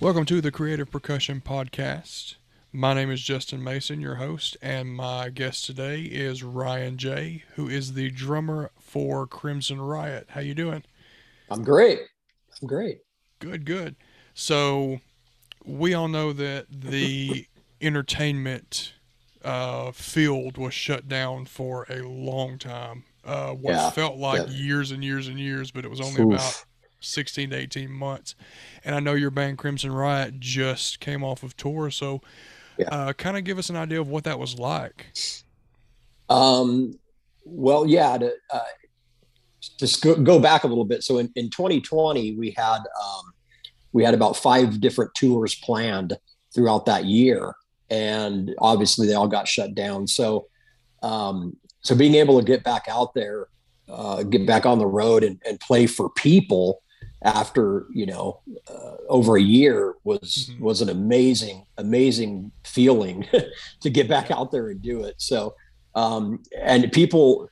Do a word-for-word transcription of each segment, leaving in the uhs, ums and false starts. Welcome to the Creative Percussion Podcast. My name is Justin Mason, your host, and my guest today is Ryan J, who is the drummer for Crimson Riot. How you doing? I'm great. I'm great. Good, good. So we all know that the entertainment uh, field was shut down for a long time. Uh, what yeah, felt like yeah. years and years and years, but it was only Oof. about sixteen to eighteen months, and I know your band Crimson Riot just came off of tour, so yeah. uh kind of give us an idea of what that was like. Um well yeah to, uh, just go, go back a little bit. So in, in twenty twenty we had um we had about five different tours planned throughout that year, and obviously they all got shut down. So um so being able to get back out there, uh get back on the road and, and play for people after, you know, uh, over a year was, mm-hmm. was an amazing, amazing feeling to get back out there and do it. So, um, and people,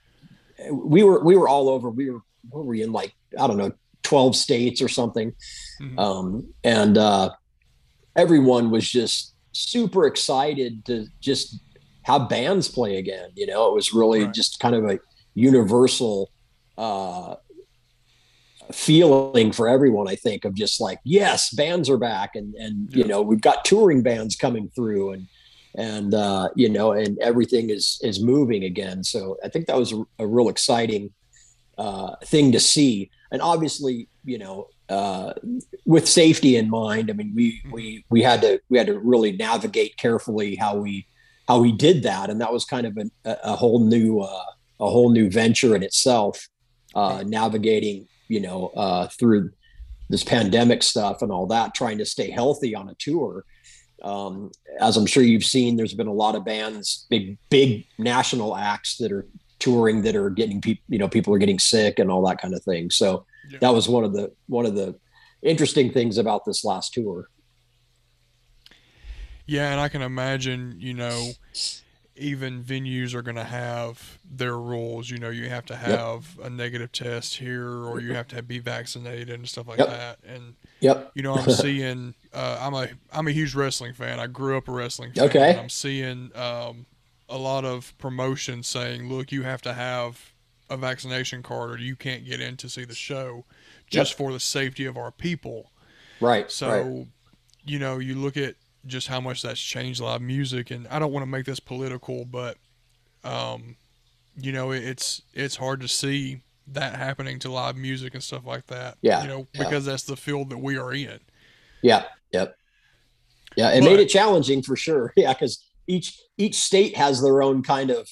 we were, we were all over, we were, what were we in like, I don't know, twelve states or something. Mm-hmm. Um, and, uh, everyone was just super excited to just have bands play again. You know, it was really right. just kind of a universal, uh, feeling for everyone, I think, of just like, yes, bands are back, and and yeah. you know, we've got touring bands coming through, and and uh you know, and everything is is moving again. So I think that was a, a real exciting uh thing to see. And obviously, you know, uh with safety in mind, I mean, we we we had to we had to really navigate carefully how we how we did that, and that was kind of an, a, a whole new uh a whole new venture in itself, uh navigating, you know, uh, through this pandemic stuff and all that, trying to stay healthy on a tour. Um, as I'm sure you've seen, there's been a lot of bands, big, big national acts that are touring that are getting people, you know, people are getting sick and all that kind of thing. So yeah. that was one of the, one of the interesting things about this last tour. Yeah. And I can imagine, you know, even venues are going to have their rules. You know, you have to have yep. a negative test here, or you have to be vaccinated and stuff like yep. that. And, yep. you know, I'm seeing, uh, I'm a, I'm a huge wrestling fan. I grew up a wrestling fan. Okay. I'm seeing, um, a lot of promotions saying, look, you have to have a vaccination card or you can't get in to see the show, just yep. for the safety of our people. Right. So, right. you know, you look at just how much that's changed live music. And I don't want to make this political, but, um, you know, it, it's, it's hard to see that happening to live music and stuff like that, yeah, you know, yeah. because that's the field that we are in. Yeah. Yep. Yeah. It but, made it challenging for sure. Yeah. Cause each, each state has their own kind of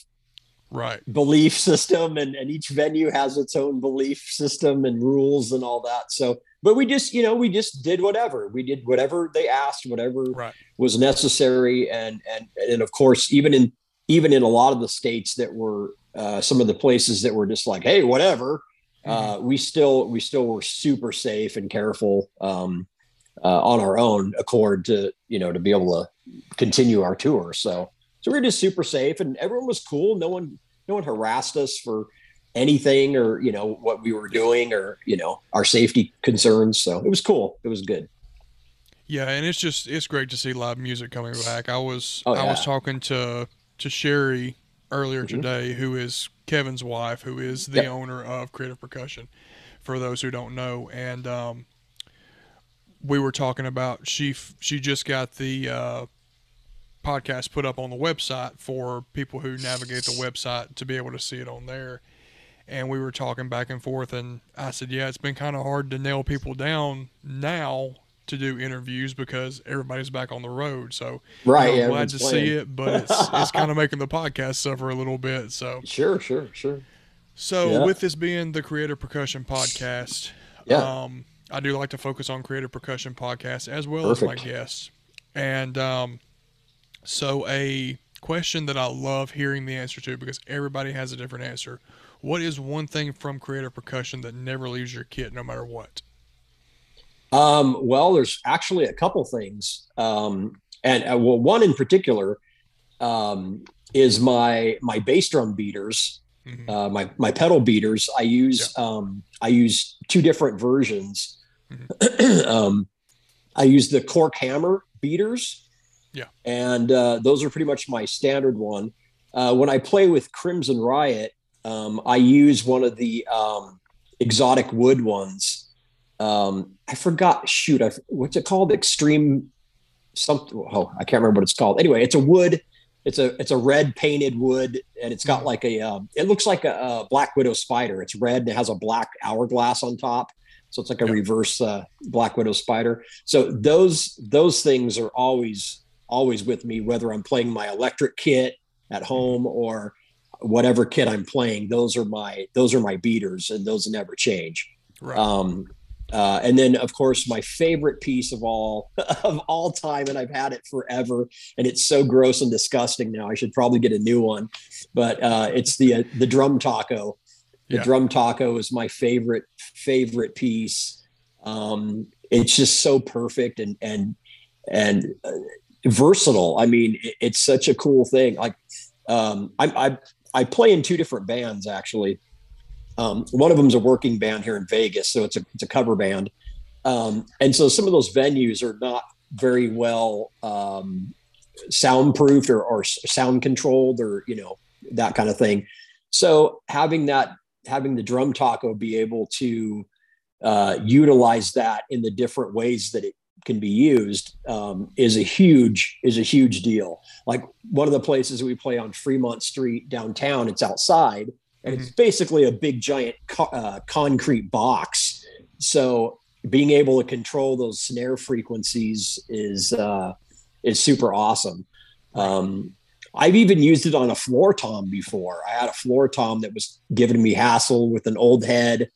right belief system, and, and each venue has its own belief system and rules and all that. So, but we just, you know, we just did whatever. We did whatever they asked, whatever right. was necessary. And, and, and of course, even in, even in a lot of the states that were, uh, some of the places that were just like, hey, whatever, mm-hmm. uh, we still, we still were super safe and careful, um, uh, on our own accord to, you know, to be able to continue our tour. So, so we were just super safe, and everyone was cool. No one, no one harassed us for anything, or, you know, what we were doing, or, you know, our safety concerns. So it was cool. It was good. Yeah. And it's just, it's great to see live music coming back. I was, oh, yeah. I was talking to, to Sherry earlier mm-hmm. today, who is Kevin's wife, who is the yep. owner of Creative Percussion, for those who don't know. And, um, we were talking about, she, she just got the, uh, podcast put up on the website for people who navigate the website to be able to see it on there. And we were talking back and forth, and I said, yeah, it's been kind of hard to nail people down now to do interviews because everybody's back on the road. So right, you know, I'm glad to playing. see it, but it's, it's kind of making the podcast suffer a little bit. So sure, sure, sure. So yeah. with this being the Creative Percussion Podcast, yeah. um, I do like to focus on Creative Percussion Podcast as well Perfect. as my guests. And um, so a question that I love hearing the answer to because everybody has a different answer. What is one thing from Creative Percussion that never leaves your kit no matter what? Um, well, there's actually a couple things. Um, and uh, well, one in particular um, is my, my bass drum beaters, mm-hmm. uh, my, my pedal beaters. I use, yeah. um, I use two different versions. Mm-hmm. um, I use the cork hammer beaters. Yeah. And uh, those are pretty much my standard one. Uh, when I play with Crimson Riot, um, I use one of the um, exotic wood ones. Um, I forgot, shoot, I, what's it called? Extreme something. Oh, I can't remember what it's called. Anyway, it's a wood, it's a, it's a red painted wood, and it's got like a, um, it looks like a, a black widow spider. It's red and it has a black hourglass on top. So it's like a yep. reverse, uh, black widow spider. So those, those things are always, always with me, whether I'm playing my electric kit at home or whatever kit I'm playing. Those are my, those are my beaters, and those never change. Right. Um, Uh, and then, of course, my favorite piece of all of all time, and I've had it forever, and it's so gross and disgusting now. I should probably get a new one, but uh, it's the uh, the drum taco. The yeah. drum taco is my favorite favorite piece. Um, it's just so perfect and and and uh, versatile. I mean, it, it's such a cool thing. Like um, I, I I play in two different bands, actually. Um, one of them is a working band here in Vegas, so it's a it's a cover band, um, and so some of those venues are not very well um, soundproofed or, or sound controlled, or you know, that kind of thing. So having that, having the drum taco be able to uh, utilize that in the different ways that it can be used um, is a huge is a huge deal. Like one of the places we play on Fremont Street downtown, it's outside. And it's basically a big, giant co- uh, concrete box. So being able to control those snare frequencies is uh, is super awesome. Um, I've even used it on a floor tom before. I had a floor tom that was giving me hassle with an old head,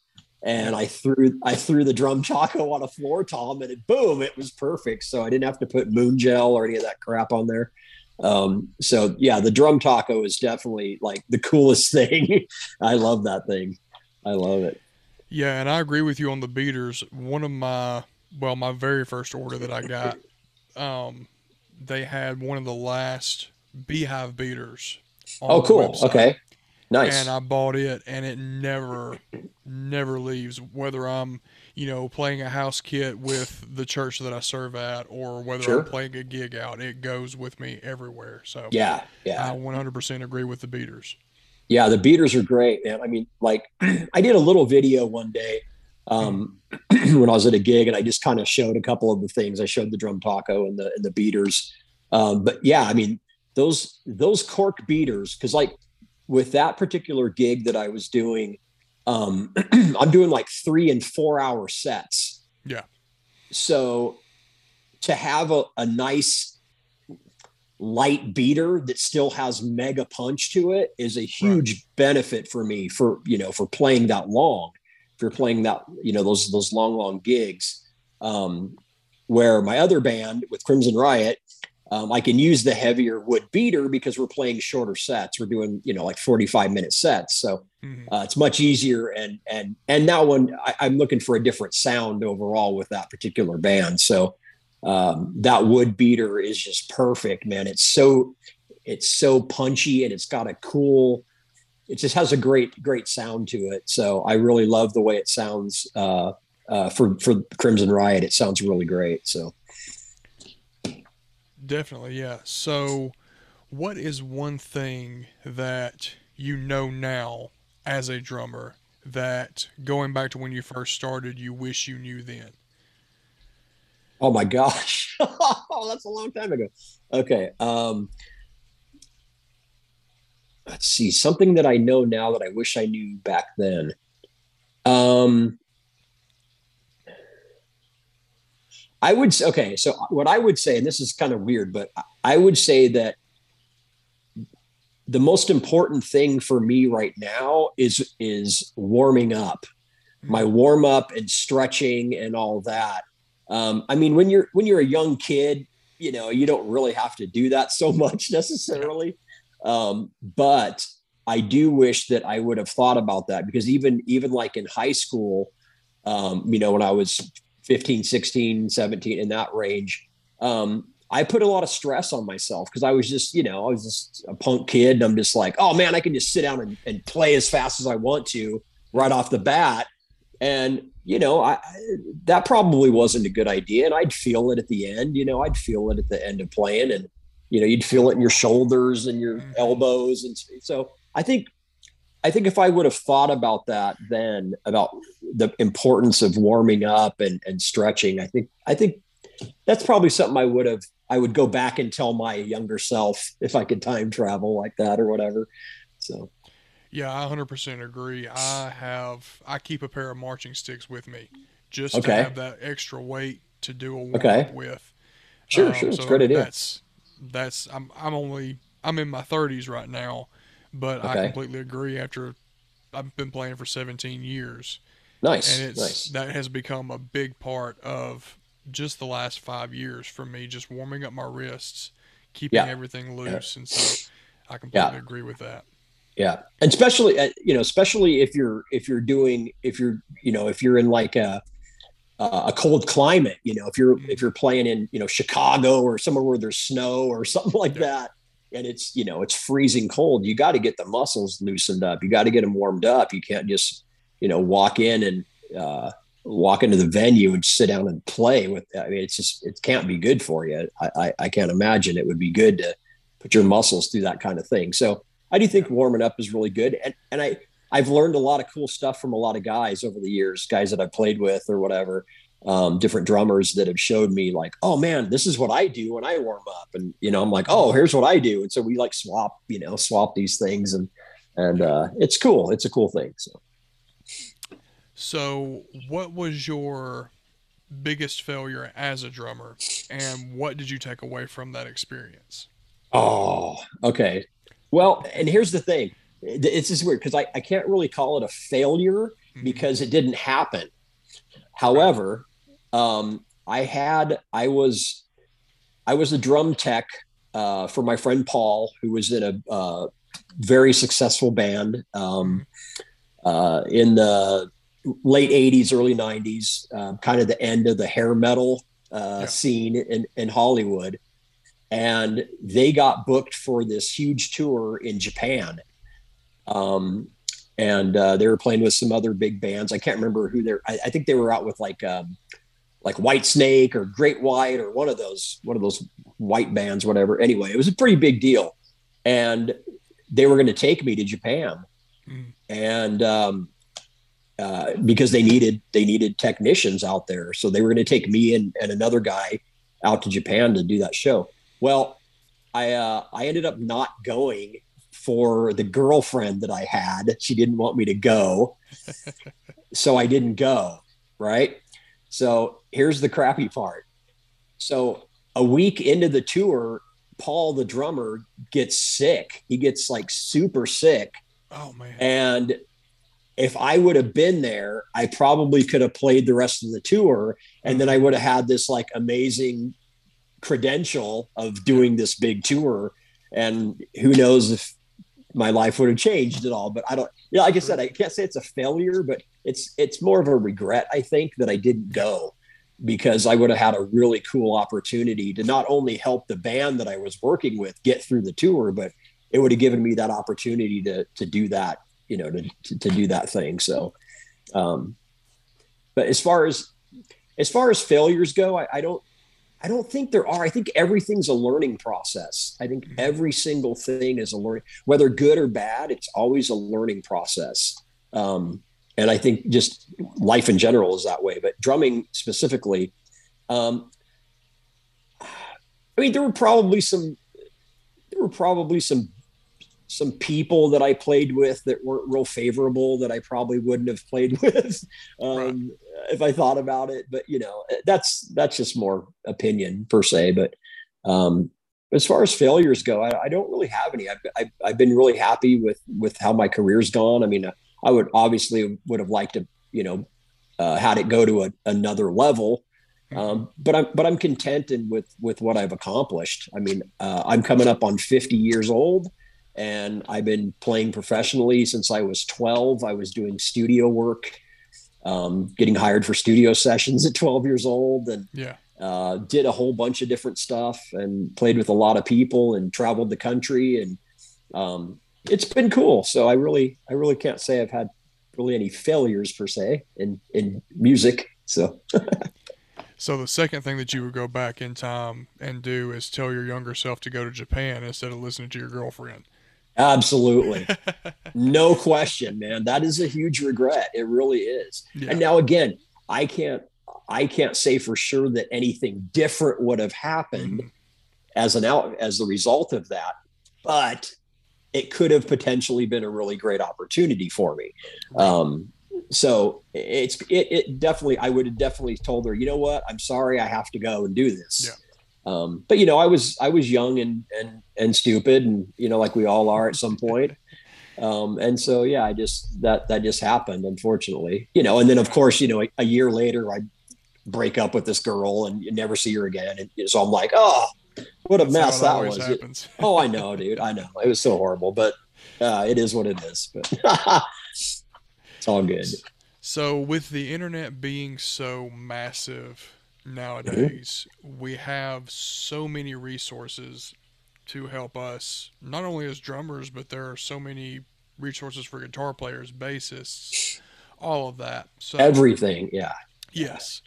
and I threw I threw the drum taco on a floor tom, and it, boom, it was perfect. So I didn't have to put moon gel or any of that crap on there. Um, so yeah, the drum taco is definitely like the coolest thing. I love that thing. I love it. Yeah. And I agree with you on the beaters. One of my, well, my very first order that I got, um, they had one of the last Beehive beaters. Oh, cool. Okay. Nice. And I bought it, and it never, never leaves, whether I'm, you know, playing a house kit with the church that I serve at, or whether sure. I'm playing a gig out, it goes with me everywhere. So yeah, yeah, I one hundred percent agree with the beaters. Yeah. The beaters are great, man. I mean, like I did a little video one day um, when I was at a gig, and I just kind of showed a couple of the things. I showed the drum taco and the, and the beaters. Um, but yeah, I mean, those, those cork beaters, cause like with that particular gig that I was doing, um I'm doing like three and four hour sets. Yeah. So to have a, a nice light beater that still has mega punch to it is a huge right. benefit for me for, you know, for playing that long, if you're playing that, you know, those, those long, long gigs, um, where my other band with Crimson Riot, um, I can use the heavier wood beater because we're playing shorter sets. We're doing, you know, like forty-five minute sets. So Uh, it's much easier, and and and now when I, I'm looking for a different sound overall with that particular band, so um, that wood beater is just perfect, man. It's so it's so punchy, and it's got a cool. It just has a great great sound to it. So I really love the way it sounds uh, uh, for for Crimson Riot. It sounds really great. So definitely, yeah. So what is one thing that you know now as a drummer that going back to when you first started, you wish you knew then? Oh my gosh. Oh, that's a long time ago. Okay. Um, let's see, something that I know now that I wish I knew back then. Um, I would say, okay. So what I would say, and this is kind of weird, but I would say that the most important thing for me right now is, is warming up, my warm up and stretching and all that. Um, I mean, when you're, when you're a young kid, you know, you don't really have to do that so much necessarily. Um, but I do wish that I would have thought about that, because even, even like in high school, um, you know, when I was fifteen, sixteen, seventeen, in that range, um, I put a lot of stress on myself, because I was just, you know, I was just a punk kid, and I'm just like, oh man, I can just sit down and, and play as fast as I want to right off the bat. And, you know, I, that probably wasn't a good idea. And I'd feel it at the end, you know, I'd feel it at the end of playing, and, you know, you'd feel it in your shoulders and your elbows. And so I think, I think if I would have thought about that then, about the importance of warming up and, and stretching, I think, I think that's probably something I would have, I would go back and tell my younger self if I could time travel like that or whatever. So. Yeah, I one hundred percent agree. I have, I keep a pair of marching sticks with me just okay. to have that extra weight to do a warm okay. up with. Sure. Um, sure. It's so a great idea. That's, that's, I'm, I'm only, I'm in my thirties right now, but okay. I completely agree. After I've been playing for seventeen years. Nice. And it's, nice. that has become a big part of just the last five years for me, just warming up my wrists, keeping yeah. everything loose. Yeah. And so I completely yeah. agree with that. Yeah. And especially, you know, especially if you're, if you're doing, if you're, you know, if you're in like a, a cold climate, you know, if you're, if you're playing in, you know, Chicago or somewhere where there's snow or something like yeah. that, and it's, you know, it's freezing cold, you got to get the muscles loosened up. You got to get them warmed up. You can't just, you know, walk in and, uh, walk into the venue and sit down and play with, I mean, it's just, it can't be good for you. I, I, I can't imagine it would be good to put your muscles through that kind of thing. So I do think warming up is really good. And, and I, I've learned a lot of cool stuff from a lot of guys over the years, guys that I played with or whatever, um, different drummers that have showed me like, oh man, this is what I do when I warm up. And, you know, I'm like, oh, here's what I do. And so we like swap, you know, swap these things, and, and, uh, it's cool. It's a cool thing. So. So what was your biggest failure as a drummer, and what did you take away from that experience? Oh, okay. Well, and here's the thing. It's just weird, because I, I can't really call it a failure mm-hmm. because it didn't happen. However, um, I had, I was, I was a drum tech uh, for my friend Paul, who was in a uh, very successful band um, uh, in the late eighties, early nineties, um, kind of the end of the hair metal uh, yeah. scene in, in Hollywood. And they got booked for this huge tour in Japan. Um, and uh, they were playing with some other big bands. I can't remember who they're, I, I think they were out with like, um, like White Snake or Great White or one of those, one of those white bands, whatever. Anyway, it was a pretty big deal. And they were going to take me to Japan. Mm. And, um, Uh, because they needed, they needed technicians out there. So they were going to take me and, and another guy out to Japan to do that show. Well, I, uh, I ended up not going for the girlfriend that I had. She didn't want me to go. So I didn't go. Right. So here's the crappy part. So a week into the tour, Paul, the drummer, gets sick. He gets like super sick. Oh man. And if I would have been there, I probably could have played the rest of the tour, and then I would have had this like amazing credential of doing this big tour, and who knows if my life would have changed at all. But I don't, you know, like I said, I can't say it's a failure, but it's, it's more of a regret, I think, that I didn't go, because I would have had a really cool opportunity to not only help the band that I was working with get through the tour, but it would have given me that opportunity to, to do that, you know, to, to, to do that thing. So, um, but as far as, as far as failures go, I, I don't, I don't think there are. I think everything's a learning process. I think every single thing is a learning, whether good or bad, it's always a learning process. Um, and I think just life in general is that way, but drumming specifically, um, I mean, there were probably some, there were probably some some people that I played with that weren't real favorable that I probably wouldn't have played with um, right. if I thought about it, but you know, that's, that's just more opinion per se. But um, as far as failures go, I, I don't really have any. I've, I've, I've been really happy with, with how my career's gone. I mean, I would obviously would have liked to, you know, uh, had it go to a, another level, Um, but I'm, but I'm contented with, with what I've accomplished. I mean, uh, I'm coming up on fifty years old, and I've been playing professionally since I was twelve. I was doing studio work, um, getting hired for studio sessions at twelve years old, and yeah. uh, did a whole bunch of different stuff and played with a lot of people and traveled the country. And, um, it's been cool. So I really, I really can't say I've had really any failures per se in, in music. So, so the second thing that you would go back in time and do is tell your younger self to go to Japan instead of listening to your girlfriend. Absolutely. No question, man. That is a huge regret. It really is. Yeah. And now again, I can't, I can't say for sure that anything different would have happened mm-hmm. as an out, as the result of that, but it could have potentially been a really great opportunity for me. Um, so it's, it, it definitely, I would have definitely told her, you know what, I'm sorry, I have to go and do this. Yeah. Um, but you know, I was, I was young and, and, and stupid and, you know, like we all are at some point. Um, and so, yeah, I just, that, that just happened, unfortunately, you know, and then of course, you know, a, a year later I break up with this girl and you never see her again. And so I'm like, oh, what a mess that was. It, oh, I know, dude. I know. It was so horrible, but uh, it is what it is. But it's all good. So with the internet being so massive nowadays, mm-hmm. we have so many resources to help us, not only as drummers, but there are so many resources for guitar players, bassists, all of that. So everything. Yeah. Yes.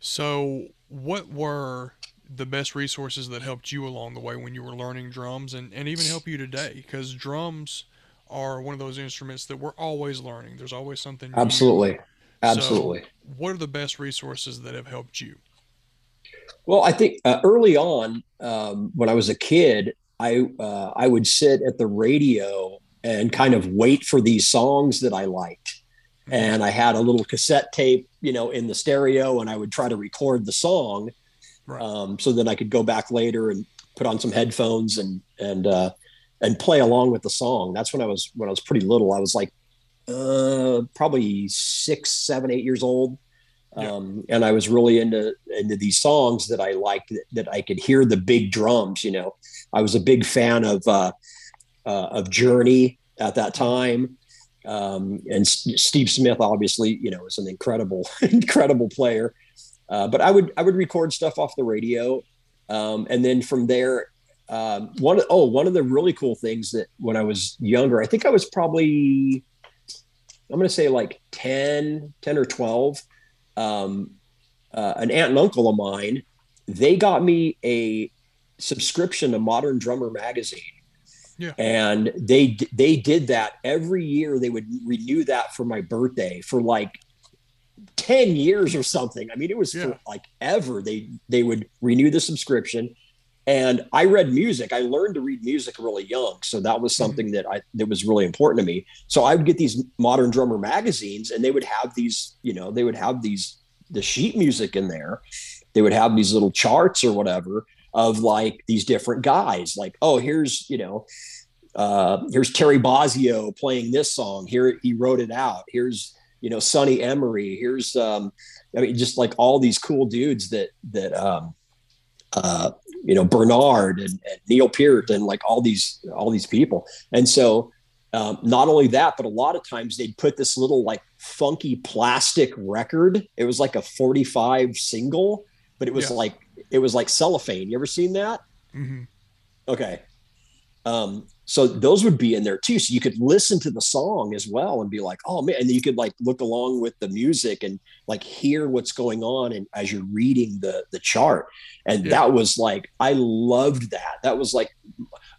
So what were the best resources that helped you along the way when you were learning drums and, and even help you today? Because drums are one of those instruments that we're always learning. There's always something new. Absolutely. Absolutely. So what are the best resources that have helped you? Well, I think uh, early on, um, when I was a kid, I, uh, I would sit at the radio and kind of wait for these songs that I liked. And I had a little cassette tape, you know, in the stereo, and I would try to record the song. Right. Um, so then I could go back later and put on some headphones and, and, uh, and play along with the song. That's when I was, when I was pretty little, I was like, uh, probably six, seven, eight years old. Um, yeah. And I was really into, into these songs that I liked, that, that I could hear the big drums. You know, I was a big fan of, uh, uh of Journey at that time. Um, and S- Steve Smith, obviously, you know, is an incredible, incredible player. Uh, but I would I would record stuff off the radio, um, and then from there, um, one oh one of the really cool things that when I was younger, I think I was probably I'm going to say like ten, ten or twelve. Um, uh, an aunt and uncle of mine, they got me a subscription to Modern Drummer magazine, yeah. and they they did that every year. They would renew that for my birthday for like ten years or something. I mean, it was yeah. for like ever. They, they would renew the subscription, and I read music. I learned to read music really young. So that was something mm-hmm. that I, that was really important to me. So I would get these Modern Drummer magazines, and they would have these, you know, they would have these, the sheet music in there. They would have these little charts or whatever of like these different guys, like, oh, here's, you know, uh, here's Terry Bozzio playing this song here. He wrote it out. Here's, you know, Sonny Emery, here's, um, I mean, just like all these cool dudes that, that, um, uh, you know, Bernard and, and Neil Peart and like all these, all these people. And so, um, not only that, but a lot of times they'd put this little like funky plastic record. It was like a forty-five single, but it was yeah. like, it was like cellophane. You ever seen that? Mm-hmm. Okay. Um, so those would be in there too. So you could listen to the song as well and be like, oh man. And you could like look along with the music and like hear what's going on. And as you're reading the, the chart, and yeah. that was like, I loved that. That was like,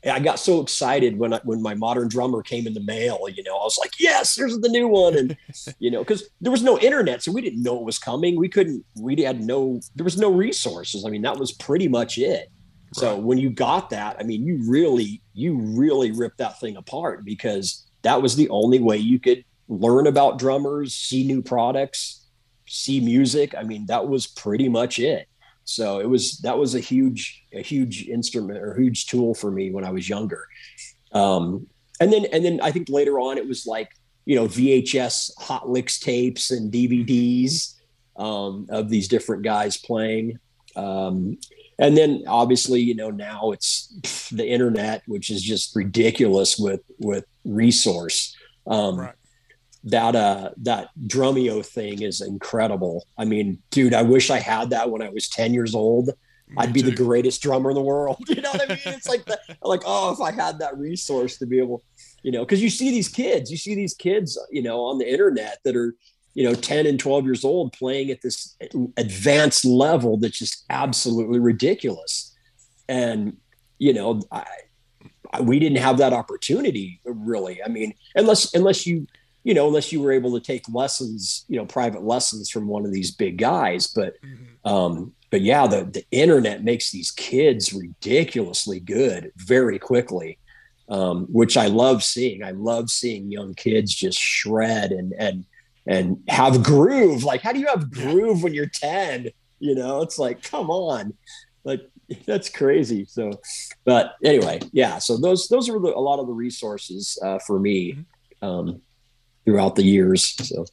I got so excited when I, when my Modern Drummer came in the mail, you know, I was like, yes, there's the new one. And, you know, cause there was no internet, so we didn't know it was coming. We couldn't, we had no, there was no resources. I mean, that was pretty much it. So when you got that, I mean, you really, you really ripped that thing apart, because that was the only way you could learn about drummers, see new products, see music. I mean, that was pretty much it. So it was, that was a huge, a huge instrument or huge tool for me when I was younger. Um, and then, and then I think later on it was like, you know, V H S hot licks tapes and D V Ds. um, of these different guys playing. Um, and then obviously, you know, now it's pff, the internet, which is just ridiculous with, with resource. Um, right. That, uh, that Drumeo thing is incredible. I mean, dude, I wish I had that when I was ten years old. Me I'd be too. The greatest drummer in the world. You know what I mean? It's like, the, like, oh, if I had that resource to be able, you know, cause you see these kids, you see these kids, you know, on the internet that are, you know, ten and twelve years old playing at this advanced level that's just absolutely ridiculous. And, you know, I, I, we didn't have that opportunity really. I mean, unless, unless you, you know, unless you were able to take lessons, you know, private lessons from one of these big guys, but, mm-hmm. um, but yeah, the, the internet makes these kids ridiculously good very quickly, um, which I love seeing. I love seeing young kids just shred and, and, and have groove. Like, how do you have groove when you're ten? You know, it's like, come on, like that's crazy. So, but anyway, yeah. So those, those are the, a lot of the resources uh, for me um, throughout the years. So,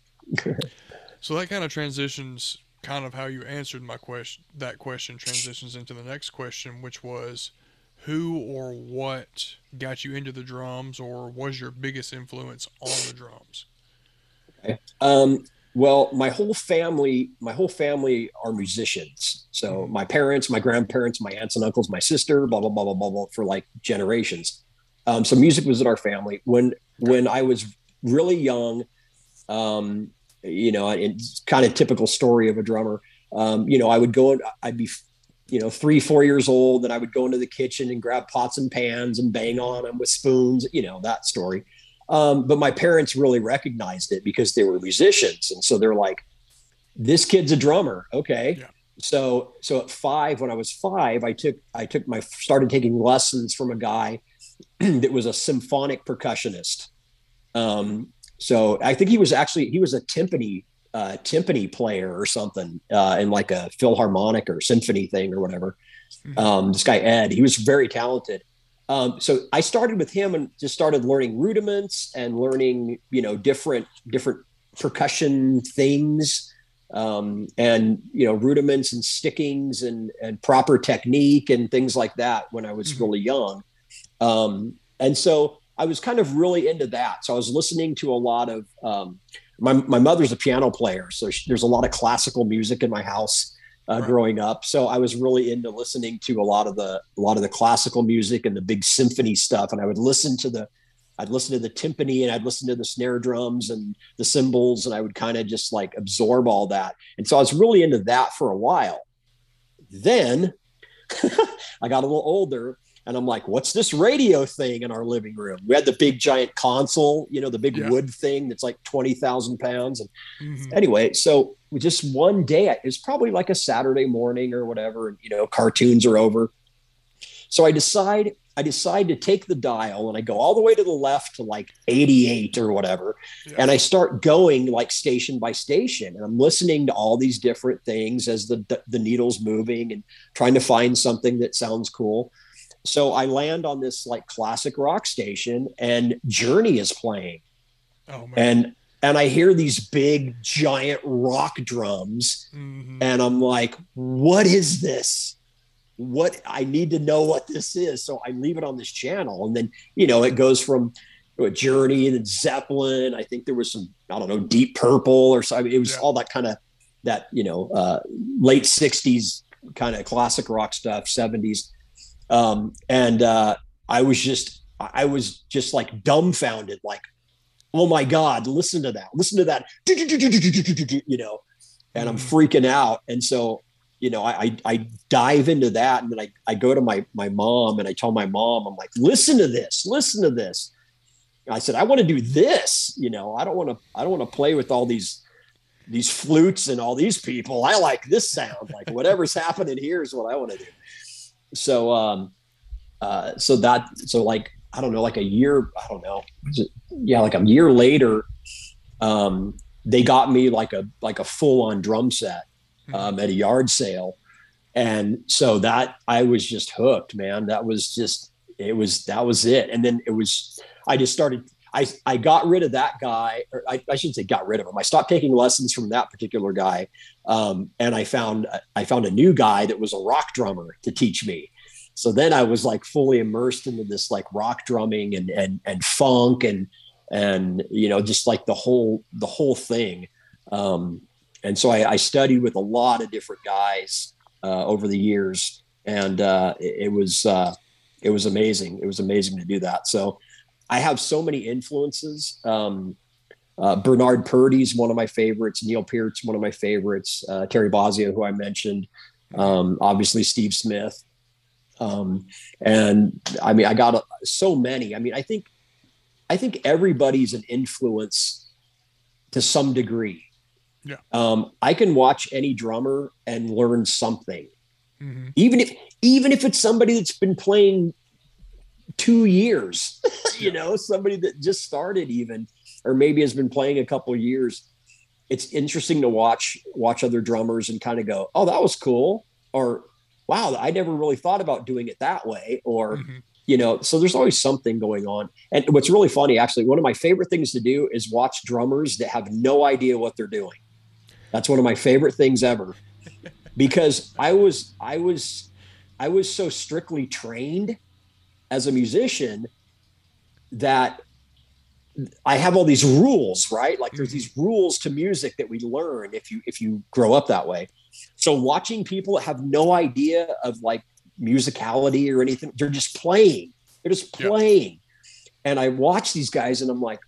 so that kind of transitions kind of how you answered my question. That question transitions into the next question, which was who or what got you into the drums, or was your biggest influence on the drums? Um, well, my whole family, my whole family are musicians. So my parents, my grandparents, my aunts and uncles, my sister, blah, blah, blah, blah, blah, blah for like generations. Um, so music was in our family. When, when I was really young, um, you know, it's kind of typical story of a drummer. Um, you know, I would go, I'd be, you know, three, four years old, and I would go into the kitchen and grab pots and pans and bang on them with spoons, you know, that story. Um, but my parents really recognized it because they were musicians. And so they're like, this kid's a drummer. Okay. Yeah. So, so at five, when I was five, I took, I took my, started taking lessons from a guy that was a symphonic percussionist. Um, so I think he was actually, he was a timpani, uh, timpani player or something, uh, in like a Philharmonic or symphony thing or whatever. Mm-hmm. Um, this guy, Ed, he was very talented. Um, so I started with him and just started learning rudiments and learning, you know, different, different percussion things, um, and, you know, rudiments and stickings and, and proper technique and things like that when I was really young. Um, and so I was kind of really into that. So I was listening to a lot of, um, my, my mother's a piano player. So she, there's a lot of classical music in my house. Uh, right. Growing up. So I was really into listening to a lot of the, a lot of the classical music and the big symphony stuff. And I would listen to the, I'd listen to the timpani, and I'd listen to the snare drums and the cymbals. And I would kind of just like absorb all that. And so I was really into that for a while. Then I got a little older, and I'm like, what's this radio thing in our living room? We had the big giant console, you know, the big yeah. wood thing that's like twenty thousand pounds. And mm-hmm. anyway, so we just one day, it was probably like a Saturday morning or whatever, and, you know, cartoons are over. So I decide, I decide to take the dial, and I go all the way to the left to like eighty-eight or whatever. Yeah. And I start going like station by station, and I'm listening to all these different things as the, the, the needle's moving and trying to find something that sounds cool. So I land on this like classic rock station, and Journey is playing. Oh, man. And, and I hear these big giant rock drums, mm-hmm. and I'm like, what is this? What, I need to know what this is. So I leave it on this channel. And then, you know, it goes from Journey and then Zeppelin. I think there was some, I don't know, Deep Purple or something. It was yeah. all that kind of that, you know, uh, late sixties kind of classic rock stuff, seventies. Um, and, uh, I was just, I was just like dumbfounded, like, oh my God, listen to that, listen to that, you know, and I'm freaking out. And so, you know, I, I, I dive into that, and then I, I go to my, my mom, and I tell my mom, I'm like, listen to this, listen to this. I said, I want to do this. You know, I don't want to, I don't want to play with all these, these flutes and all these people. I like this sound, like whatever's happening here is what I want to do. So, um, uh, so that, so like, I don't know, like a year, I don't know. Just, yeah. Like a year later, um, they got me like a, like a full on drum set, um, at a yard sale. And so that, I was just hooked, man. That was just, it was, that was it. And then it was, I just started, I, I got rid of that guy, or I, I shouldn't say got rid of him. I stopped taking lessons from that particular guy. Um, and I found, I found a new guy that was a rock drummer to teach me. So then I was like fully immersed into this like rock drumming and, and, and funk and, and, you know, just like the whole, the whole thing. Um, and so I, I studied with a lot of different guys uh, over the years, and uh, it, it was, uh, it was amazing. It was amazing to do that. So I have so many influences. Um, uh, Bernard Purdy's one of my favorites. Neil Peart's one of my favorites. Uh, Terry Bozzio, who I mentioned, um, obviously Steve Smith. Um, and I mean, I got uh, so many. I mean, I think, I think everybody's an influence to some degree. Yeah. Um, I can watch any drummer and learn something. Mm-hmm. Even if, even if it's somebody that's been playing two years, you yeah. know, somebody that just started even, or maybe has been playing a couple years, it's interesting to watch, watch other drummers and kind of go, oh, that was cool. Or, wow, I never really thought about doing it that way. Or, mm-hmm. you know, so there's always something going on. And what's really funny, actually, one of my favorite things to do is watch drummers that have no idea what they're doing. That's one of my favorite things ever. Because I was, I was, I was so strictly trained as a musician that I have all these rules, right? Like there's these rules to music that we learn if you, if you grow up that way. So watching people that have no idea of like musicality or anything, they're just playing, they're just playing. Yeah. And I watch these guys and I'm like,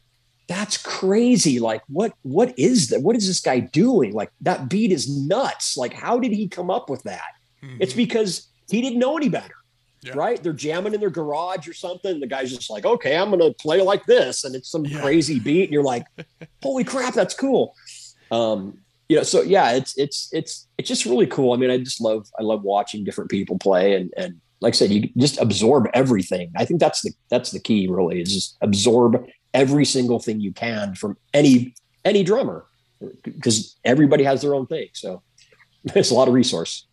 that's crazy. Like what, what is that? What is this guy doing? Like that beat is nuts. Like, how did he come up with that? Mm-hmm. It's because he didn't know any better, yeah. right? They're jamming in their garage or something. And the guy's just like, okay, I'm going to play like this. And it's some yeah. crazy beat. And you're like, holy crap, that's cool. Um, you know, so yeah, it's, it's, it's, it's just really cool. I mean, I just love, I love watching different people play, and, and, like I said, you just absorb everything. I think that's the, that's the key really, is just absorb every single thing you can from any, any drummer, because everybody has their own thing. So it's a lot of resource.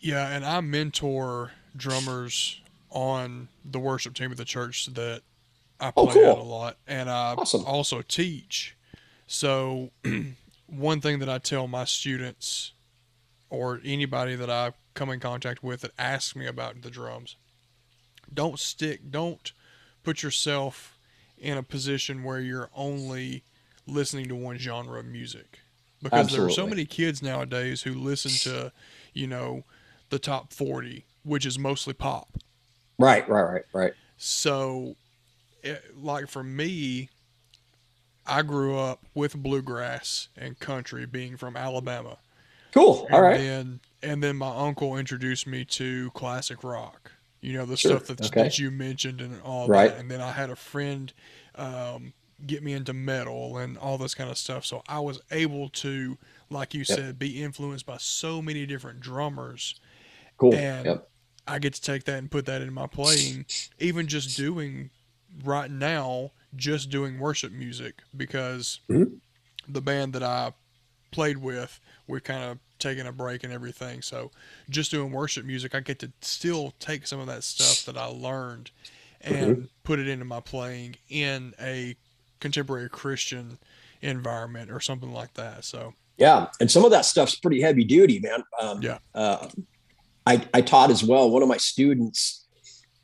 Yeah. And I mentor drummers on the worship team of the church that I play oh, cool. at a lot. And I awesome. also teach. So one thing that I tell my students or anybody that I come in contact with that asks me about the drums, don't stick, don't put yourself in a position where you're only listening to one genre of music, because Absolutely. there are so many kids nowadays who listen to, you know, the top forty, which is mostly pop. Right, right, right, right. So it, like for me, I grew up with bluegrass and country, being from Alabama. Cool. All and right. Then, and then my uncle introduced me to classic rock, you know, the sure. stuff that, okay. that you mentioned and all right. that. And then I had a friend um, get me into metal and all this kind of stuff. So I was able to, like you yep. said, be influenced by so many different drummers. Cool. And yep. I get to take that and put that in my playing, even just doing right now, just doing worship music, because mm-hmm. the band that I played with, we've kind of taken a break and everything. So just doing worship music, I get to still take some of that stuff that I learned and mm-hmm. put it into my playing in a contemporary Christian environment or something like that. So, yeah. And some of that stuff's pretty heavy duty, man. Um, yeah. Uh, I, I taught as well. One of my students,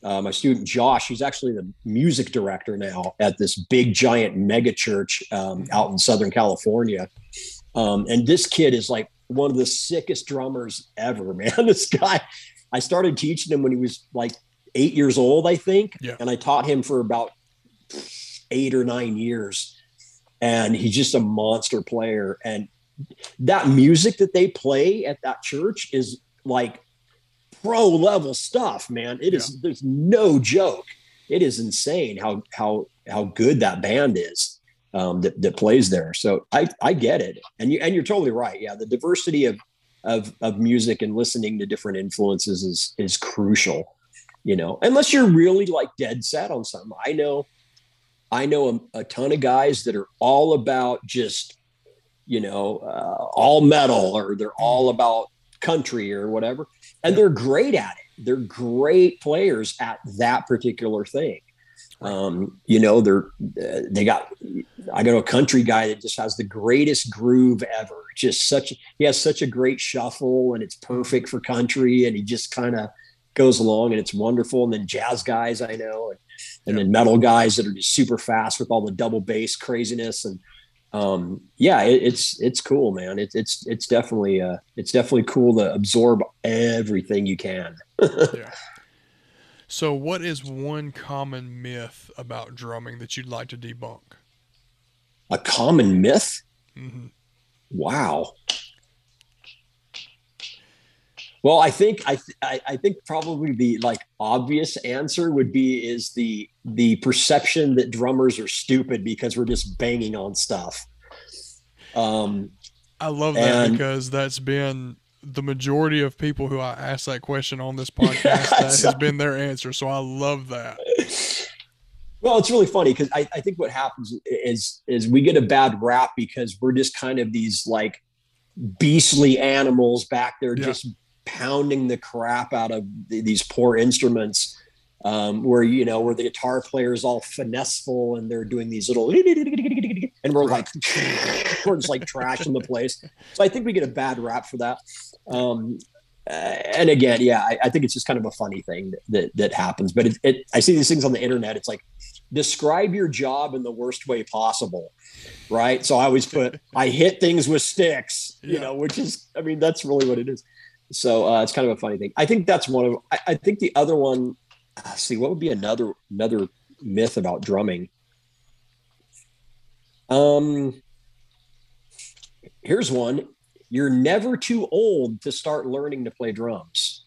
uh, my student, Josh, who's actually the music director now at this big giant mega church um, out in Southern California. Um, and this kid is like one of the sickest drummers ever, man. This guy, I started teaching him when he was like eight years old, I think. Yeah. And I taught him for about eight or nine years. And he's just a monster player. And that music that they play at that church is like pro level stuff, man. It yeah. is, there's no joke. It is insane how, how, how good that band is. Um, that, that plays there. So I, I get it. And you, and you're totally right. Yeah. The diversity of, of, of music and listening to different influences is, is crucial, you know, unless you're really like dead set on something. I know, I know a, a ton of guys that are all about just, you know, uh, all metal, or they're all about country or whatever. And they're great at it. They're great players at that particular thing. Um, you know, they're, uh, they got, I got a country guy that just has the greatest groove ever. Just such, he has such a great shuffle, and it's perfect for country. And he just kind of goes along, and it's wonderful. And then jazz guys, I know, and, and then metal guys that are just super fast with all the double bass craziness. And, um, yeah, it, it's, it's cool, man. It's, it's, it's definitely, uh, it's definitely cool to absorb everything you can. Yeah. So what is one common myth about drumming that you'd like to debunk? A common myth? Mm-hmm. Wow. Well, I think I, th- I I think probably the like obvious answer would be is the the perception that drummers are stupid because we're just banging on stuff. Um, I love that, and, because that's been the majority of people who I ask that question on this podcast, yeah, that so, has been their answer. So I love that. Well, it's really funny because I, I think what happens is is we get a bad rap because we're just kind of these like beastly animals back there, yeah, just pounding the crap out of the, these poor instruments, um, where, you know, where the guitar player is all finesseful and they're doing these little, and we're like, we're just like trashing the place. So I think we get a bad rap for that. Um, uh, and again, yeah, I, I think it's just kind of a funny thing that, that, that happens, but it, it, I see these things on the internet. It's like, describe your job in the worst way possible. Right. So I always put, I hit things with sticks, you yeah. know, which is, I mean, that's really what it is. So uh, it's kind of a funny thing. I think that's one of, I, I think the other one, uh, see, what would be another, another myth about drumming? Um, here's one. You're never too old to start learning to play drums.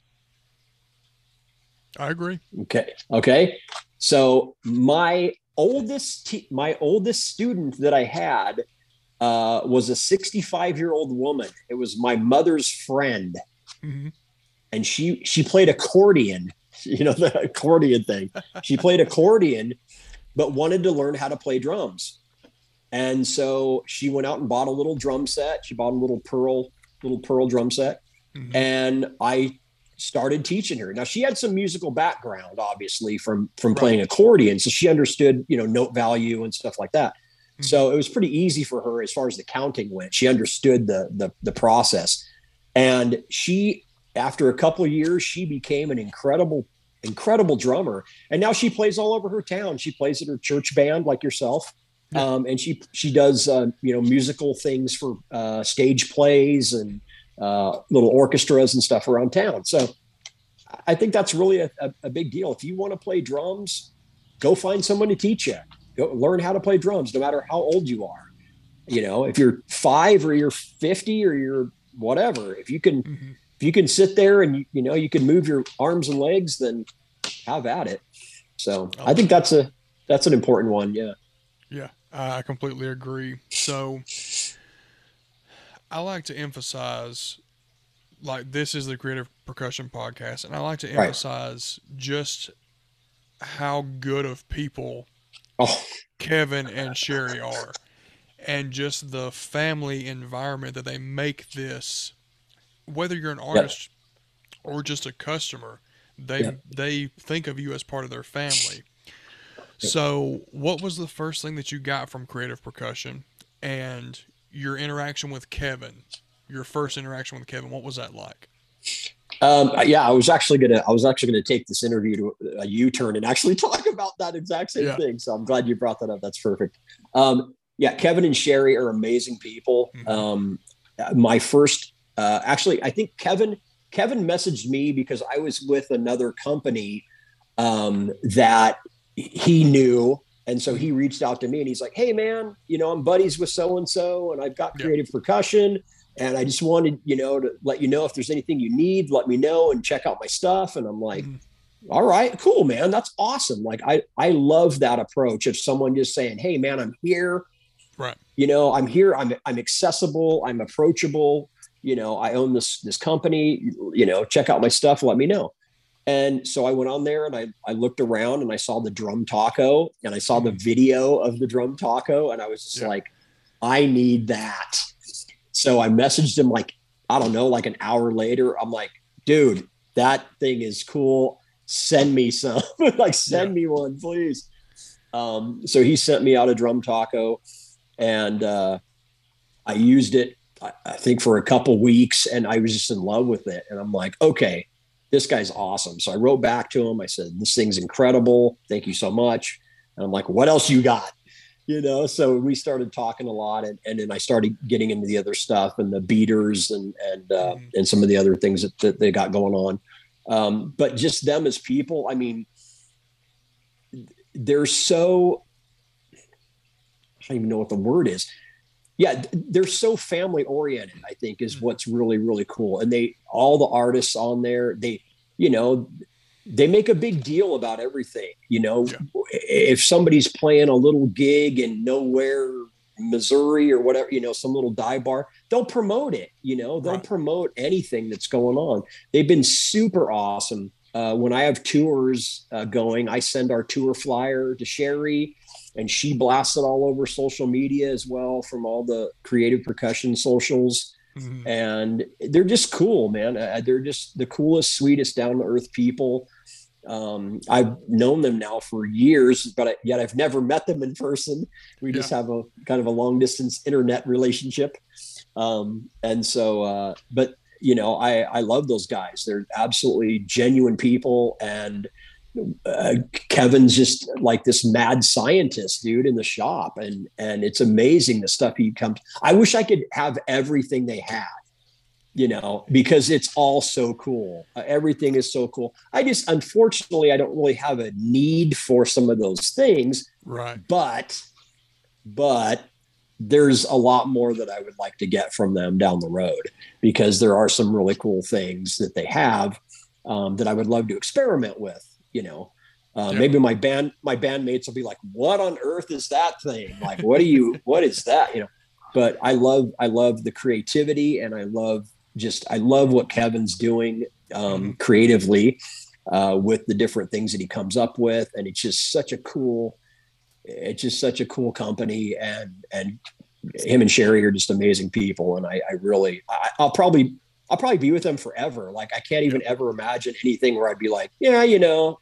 I agree. Okay. Okay. So my oldest, te- my oldest student that I had, uh, was a sixty-five year old woman. It was my mother's friend. Mm-hmm. And she, she played accordion, you know, the accordion thing. She played accordion, but wanted to learn how to play drums. And so she went out and bought a little drum set. She bought a little Pearl, little Pearl drum set. Mm-hmm. And I started teaching her. Now, she had some musical background, obviously, from, from right. playing accordion. So she understood, you know, note value and stuff like that. Mm-hmm. So it was pretty easy for her as far as the counting went. She understood the, the, the process. And she, after a couple of years, she became an incredible, incredible drummer. And now she plays all over her town. She plays at her church band like yourself. Um, and she, she does, uh, you know, musical things for, uh, stage plays and, uh, little orchestras and stuff around town. So I think that's really a, a, a big deal. If you want to play drums, go find someone to teach you, go learn how to play drums, no matter how old you are. You know, if you're five or you're fifty or you're whatever, if you can, mm-hmm. if you can sit there and, you know, you can move your arms and legs, then have at it. So oh. I think that's a, that's an important one. Yeah. Yeah. I completely agree. So I like to emphasize, like, this is the Creative Percussion Podcast, and I like to emphasize right. just how good of people oh. Kevin and Sherry are, and just the family environment that they make this, whether you're an artist yeah. or just a customer, they, yeah. they think of you as part of their family. So what was the first thing that you got from Creative Percussion and your interaction with Kevin, your first interaction with Kevin? What was that like? Um, yeah, I was actually going to, I was actually going to take this interview to a U-turn and actually talk about that exact same yeah. thing. So I'm glad you brought that up. That's perfect. Um, yeah. Kevin and Sherry are amazing people. Mm-hmm. Um, my first, uh, actually, I think Kevin, Kevin messaged me because I was with another company, um, that he knew. And so he reached out to me and he's like, "Hey man, you know, I'm buddies with so-and-so and I've got Creative yeah. Percussion. And I just wanted, you know, to let you know if there's anything you need, let me know and check out my stuff." And I'm like, mm. all right, cool, man. That's awesome. Like I, I love that approach of someone just saying, "Hey man, I'm here, right? You know, I'm here. I'm, I'm accessible. I'm approachable. You know, I own this, this company, you know, check out my stuff. Let me know." And so I went on there and I, I looked around and I saw the drum taco and I saw the video of the drum taco. And I was just yeah. like, I need that. So I messaged him like, I don't know, like an hour later. I'm like, "Dude, that thing is cool. Send me some, like send yeah. me one, please." Um, so he sent me out a drum taco, and uh, I used it, I, I think, for a couple weeks, and I was just in love with it. And I'm like, okay, this guy's awesome. So I wrote back to him. I said, this thing's incredible. Thank you so much. And I'm like, what else you got? You know, so we started talking a lot, and, and then I started getting into the other stuff and the beaters and, and, uh, mm-hmm. and some of the other things that, that they got going on. Um, but just them as people, I mean, they're so, I don't even know what the word is. Yeah. They're so family oriented, I think, is what's really, really cool. And they, all the artists on there, they, you know, they make a big deal about everything. You know, yeah. If somebody's playing a little gig in nowhere, Missouri or whatever, you know, some little dive bar, they'll promote it, you know, they'll right. promote anything that's going on. They've been super awesome. Uh, when I have tours uh, going, I send our tour flyer to Sherry, and she blasts it all over social media as well, from all the Creative Percussion socials. Mm-hmm. And they're just cool, man. Uh, they're just the coolest, sweetest, down to earth people. Um, I've known them now for years, but I, yet I've never met them in person. We yeah. just have a kind of a long distance internet relationship. Um, and so, uh, but you know, I, I love those guys. They're absolutely genuine people. And, uh, Kevin's just like this mad scientist dude in the shop. And, and it's amazing the stuff he comes. I wish I could have everything they had, you know, because it's all so cool. Uh, everything is so cool. I just, unfortunately, I don't really have a need for some of those things, right? But, but there's a lot more that I would like to get from them down the road, because there are some really cool things that they have, um, that I would love to experiment with. You know, uh, yeah. maybe my band, my bandmates will be like, what on earth is that thing? Like, what do you, what is that? You know, but I love, I love the creativity, and I love just, I love what Kevin's doing um, creatively uh, with the different things that he comes up with. And it's just such a cool, it's just such a cool company. And, and him and Sherry are just amazing people. And I, I really, I, I'll probably, I'll probably be with them forever. Like, I can't even yeah. ever imagine anything where I'd be like, yeah, you know,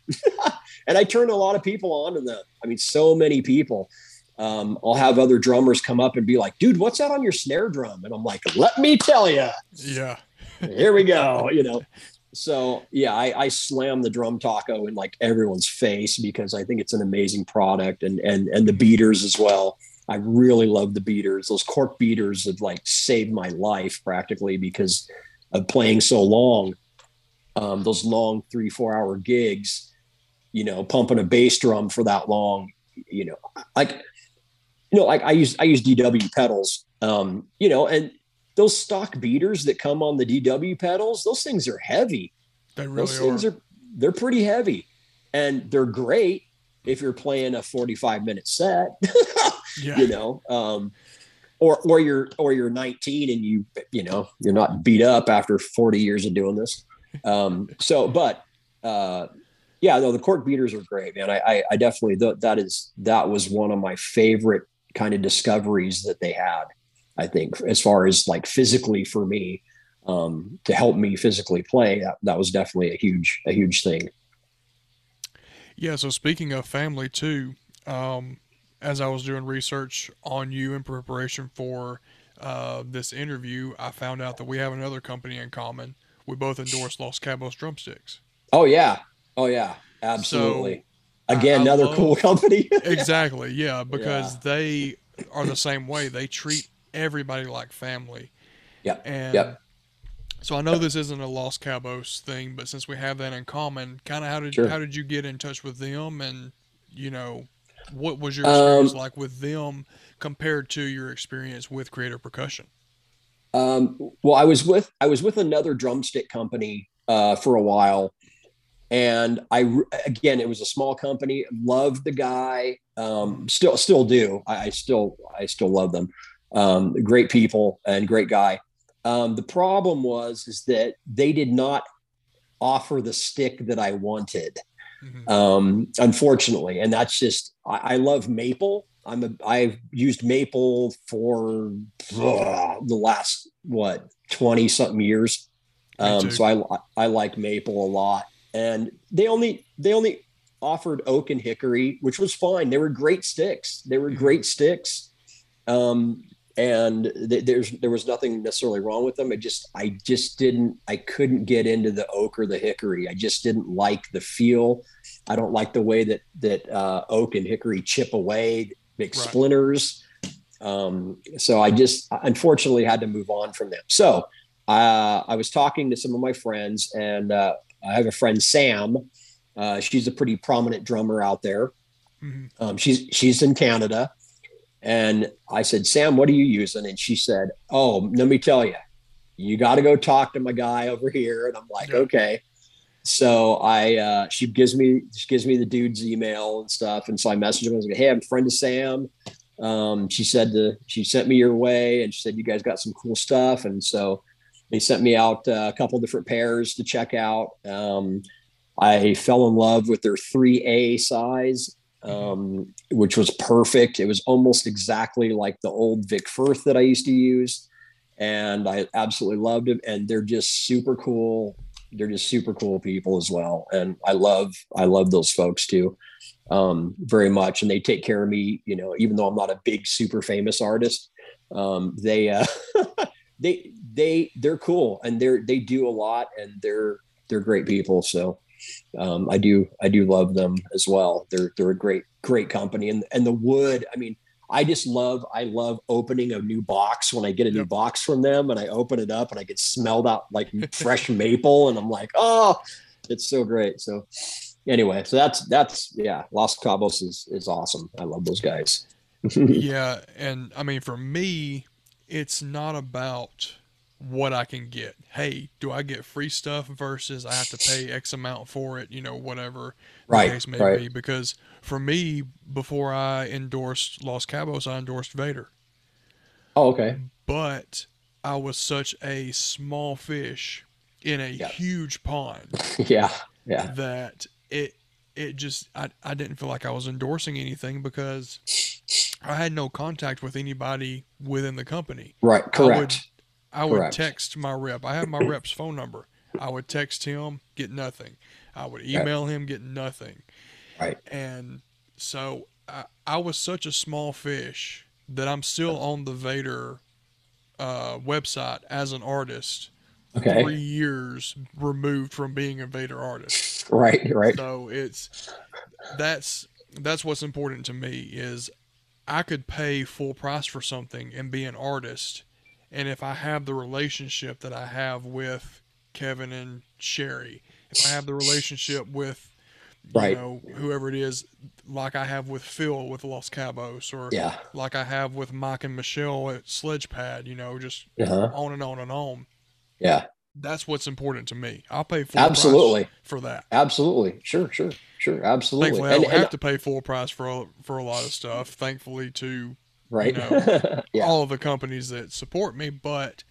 and I turn a lot of people on to them. I mean, so many people. um, I'll have other drummers come up and be like, dude, what's that on your snare drum? And I'm like, let me tell you, yeah, here we go. You know? So yeah, I, I slam the drum taco in like everyone's face, because I think it's an amazing product, and, and, and the beaters as well. I really love the beaters. Those cork beaters have like saved my life practically, because of playing so long, um, those long three, four hour gigs, you know, pumping a bass drum for that long, you know, like, you know, like I use, I use D W pedals, um, you know, and those stock beaters that come on the D W pedals, those things are heavy. They really those things are. are, they're pretty heavy, and they're great if you're playing a forty-five minute set, yeah. you know, um, Or, or you're, or you're nineteen and you, you know, you're not beat up after forty years of doing this. Um, so, but, uh, yeah, no, the cork beaters are great, man. I, I, I definitely, th- that is, that was one of my favorite kind of discoveries that they had, I think, as far as like physically for me, um, to help me physically play. That, that was definitely a huge, a huge thing. Yeah. So speaking of family too, um, as I was doing research on you in preparation for uh, this interview, I found out that we have another company in common. We both endorse Los Cabos drumsticks. Oh yeah. Oh yeah. Absolutely. So, Again, I, I another love, cool company. Exactly. Yeah. Because yeah. they are the same way. They treat everybody like family. Yeah. And yep. so I know this isn't a Los Cabos thing, but since we have that in common, kind of how did sure. how did you get in touch with them, and, you know, what was your experience um, like with them compared to your experience with Creative Percussion? Um, well, I was with, I was with another drumstick company uh, for a while. And I, again, it was a small company. Loved the guy. Um, still, still do. I, I still, I still love them. Um, great people and great guy. Um, the problem was, is that they did not offer the stick that I wanted. Mm-hmm. Um, unfortunately, and that's just, I, I love maple. I'm a, I've used maple for ugh, the last, what, twenty something years. Um, so I, I like maple a lot, and they only, they only offered oak and hickory, which was fine. They were great sticks. They were great sticks. Um, and th- there's, there was nothing necessarily wrong with them. I just, I just didn't, I couldn't get into the oak or the hickory. I just didn't like the feel. I don't like the way that, that, uh, oak and hickory chip away, big right. splinters. Um, so I just, unfortunately had to move on from them. So, uh, I was talking to some of my friends, and, uh, I have a friend, Sam. Uh, she's a pretty prominent drummer out there. Mm-hmm. Um, she's, she's in Canada. And I said, Sam, what are you using? And she said, oh, let me tell you, you got to go talk to my guy over here. And I'm like, yeah. okay. So I, uh, she gives me, she gives me the dude's email and stuff. And so I messaged him. I was like, hey, I'm a friend of Sam. Um, she said, to, she sent me your way, and she said, you guys got some cool stuff. And so they sent me out uh, a couple different pairs to check out. Um, I fell in love with their three A size, um, which was perfect. It was almost exactly like the old Vic Firth that I used to use. And I absolutely loved them. And they're just super cool. They're just super cool people as well. And I love, I love those folks too, um, very much. And they take care of me, you know, even though I'm not a big, super famous artist, um, they, uh, they, they, they're cool, and they're, they do a lot, and they're, they're great people. So, um, I do, I do love them as well. They're, they're a great, great company. And, and the wood, I mean, I just love, I love opening a new box when I get a new yep. box from them, and I open it up and I get smelled out like fresh maple, and I'm like, oh, it's so great. So anyway, so that's, that's, yeah. Los Cabos is, is awesome. I love those guys. Yeah. And I mean, for me, it's not about what I can get. Hey, do I get free stuff versus I have to pay X amount for it, you know, whatever right, the case may right. be. Because for me, before I endorsed Los Cabos, I endorsed Vader. Oh, okay. But I was such a small fish in a yeah. huge pond. yeah. Yeah. That it, it just, I, I didn't feel like I was endorsing anything, because I had no contact with anybody within the company. Right. Correct. I would Correct. text my rep. I have my rep's phone number. I would text him, get nothing. I would email right. him, get nothing. Right. And so I, I was such a small fish that I'm still on the Vader uh, website as an artist. Okay. Three years removed from being a Vader artist. Right. Right. So it's, that's, that's what's important to me, is I could pay full price for something and be an artist. And if I have the relationship that I have with Kevin and Sherry, if I have the relationship with, you right. know, whoever it is, like I have with Phil with Los Cabos, or yeah. like I have with Mike and Michelle at Sledge Pad, you know, just uh-huh. on and on and on. Yeah. That's what's important to me. I'll pay full Absolutely. price for that. Absolutely. Sure, sure, sure. Absolutely. Thankfully, I don't and, have and, to pay full price for a, for a lot of stuff, thankfully, to Right. You know, yeah. all of the companies that support me, but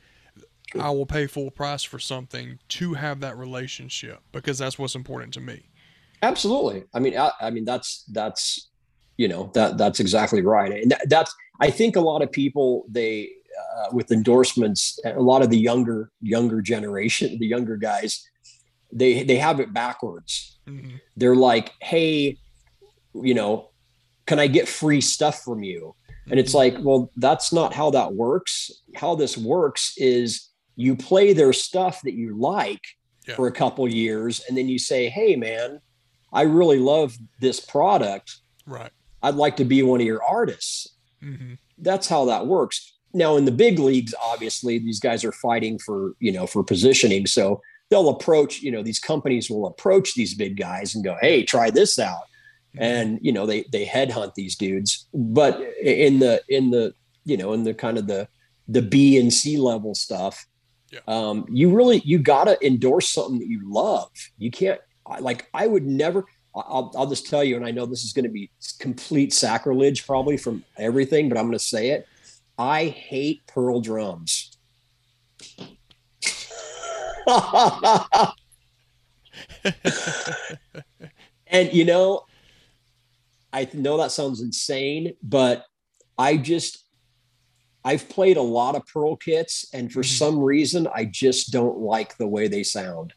sure. I will pay full price for something to have that relationship, because that's what's important to me. Absolutely. I mean, I, I mean, that's, that's, you know, that that's exactly right. And that, that's, I think a lot of people, they, uh, with endorsements, a lot of the younger, younger generation, the younger guys, they, they have it backwards. Mm-hmm. They're like, hey, you know, can I get free stuff from you? And it's like, well, that's not how that works. How this works is you play their stuff that you like yeah. for a couple years, and then you say, hey, man, I really love this product. Right. I'd like to be one of your artists. Mm-hmm. That's how that works. Now, in the big leagues, obviously, these guys are fighting for, you know, for positioning. So they'll approach, you know, these companies will approach these big guys and go, hey, try this out. And, you know, they, they headhunt these dudes, but in the, in the, you know, in the kind of the, the B and C level stuff, yeah. um, you really, you gotta endorse something that you love. You can't, like, I would never, I'll, I'll just tell you, and I know this is going to be complete sacrilege probably from everything, but I'm going to say it. I hate Pearl drums. And, you know, I know that sounds insane, but I just, I've played a lot of Pearl kits, and for mm-hmm. some reason, I just don't like the way they sound.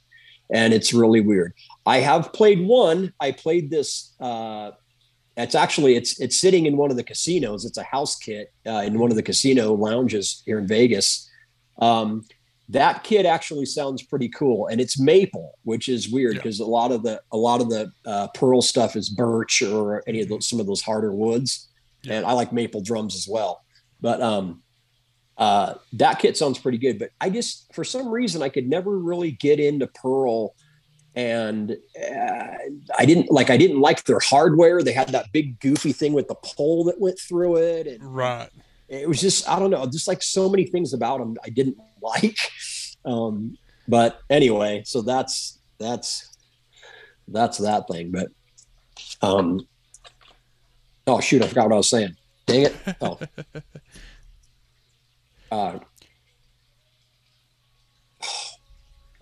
and it's really weird. I have played one. I played this. Uh, it's actually it's it's sitting in one of the casinos. It's a house kit uh, in one of the casino lounges here in Vegas. Um, that kit actually sounds pretty cool, and it's maple, which is weird because yeah. a lot of the a lot of the uh, Pearl stuff is birch or any of those, some of those harder woods, yeah. and I like maple drums as well. But um, uh, that kit sounds pretty good. But I just for some reason I could never really get into Pearl. And uh, I didn't like, I didn't like their hardware. They had that big goofy thing with the pole that went through it. And right. It was just, I don't know, just like so many things about them I didn't like. Um, but anyway, so that's, that's, that's that thing. But, um, oh shoot, I forgot what I was saying. Dang it. Oh, uh,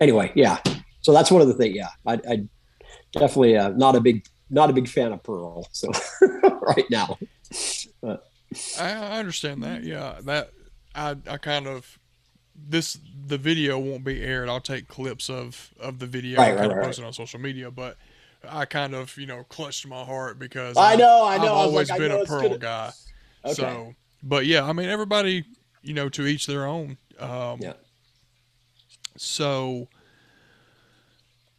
anyway. Yeah. So that's one of the things. Yeah, I, I definitely uh, not a big not a big fan of Pearl. So right now, uh. I, I understand that. Yeah, that I I kind of this the video won't be aired. I'll take clips of of the video right, and right, kind of right, post right. it on social media. But I kind of you know clutched my heart because I know I, I know I've always I like, been I know a Pearl good. guy. Okay. So, but yeah, I mean everybody you know to each their own. Um, yeah. So.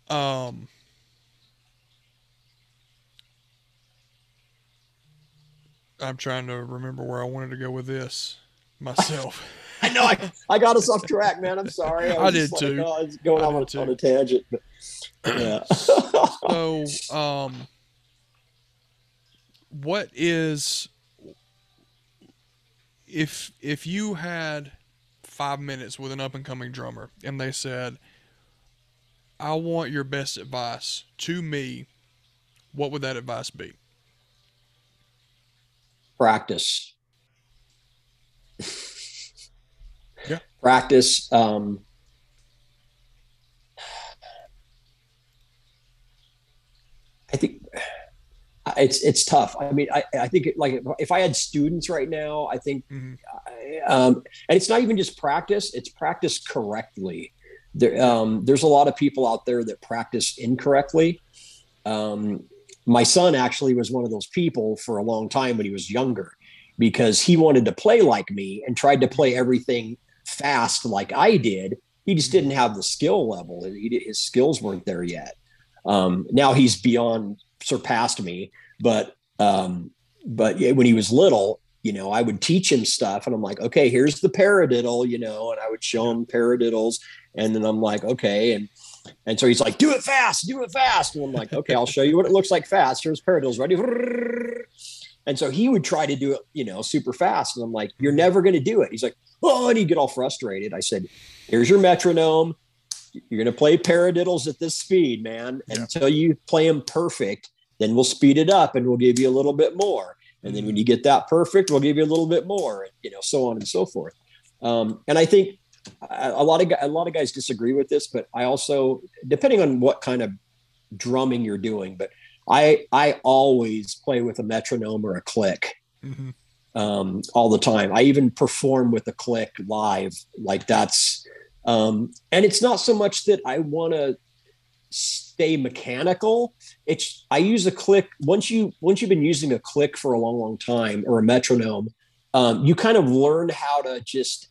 Um, I'm trying to remember where I wanted to go with this myself. I know I, I got us off track, man. I'm sorry. I, I did too. Like, oh, I was going I on, on a tangent. But, yeah. So, um, what is, if, if you had five minutes with an up and coming drummer and they said, I want your best advice to me, what would that advice be? Practice. Yeah. Practice. Um, I think it's, it's tough. I mean, I, I think it, like if I had students right now, I think, mm-hmm. I, um, and it's not even just practice, it's practice correctly. There, um, there's a lot of people out there that practice incorrectly. Um, my son actually was one of those people for a long time when he was younger, because he wanted to play like me and tried to play everything fast like I did. He just didn't have the skill level. He, his skills weren't there yet. Um, now he's beyond surpassed me, but, um, but when he was little, you know, I would teach him stuff and I'm like, okay, here's the paradiddle, you know, and I would show him paradiddles. And then I'm like, okay. And, and so he's like, do it fast, do it fast. And I'm like, okay, I'll show you what it looks like fast. Here's paradiddles, ready? And so he would try to do it, you know, super fast. And I'm like, you're never going to do it. He's like, oh, and he'd get all frustrated. I said, here's your metronome. You're going to play paradiddles at this speed, man. Yeah. Until you play them perfect, then we'll speed it up and we'll give you a little bit more. And then when you get that perfect, we'll give you a little bit more, and, you know, so on and so forth. Um, and I think a, a lot of a lot of guys disagree with this, but I also, depending on what kind of drumming you're doing, but I I always play with a metronome or a click mm-hmm. um, all the time. I even perform with a click live, like that's, um, and it's not so much that I want to stay mechanical. It's I use a click once you once you've been using a click for a long, long time or a metronome, um, you kind of learn how to just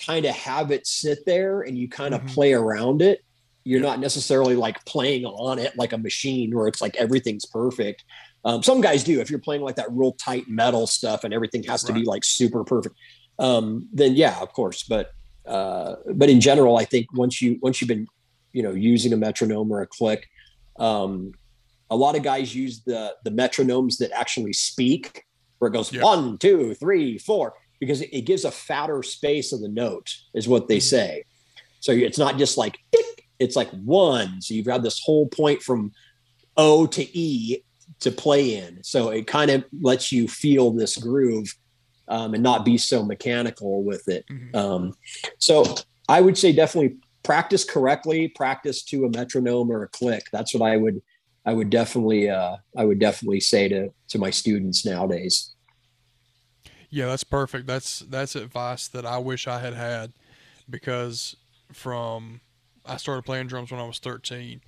kind of have it sit there and you kind of mm-hmm. play around it. You're not necessarily like playing on it like a machine where it's like everything's perfect. Um, some guys do. If you're playing like that real tight metal stuff and everything has to right. be like super perfect, um, then yeah, of course. But uh, but in general, I think once you once you've been you know, using a metronome or a click. Um, a lot of guys use the the metronomes that actually speak, where it goes yeah. one, two, three, four, because it, it gives a fatter space of the note is what they say. So it's not just like, tick, it's like one. So you've got this whole point from O to E to play in. So it kind of lets you feel this groove um, and not be so mechanical with it. Mm-hmm. Um, so I would say definitely practice correctly, practice to a metronome or a click. That's what I would, I would definitely, uh, I would definitely say to, to my students nowadays. Yeah, that's perfect. That's, that's advice that I wish I had had, because from I started playing drums when I was thirteen,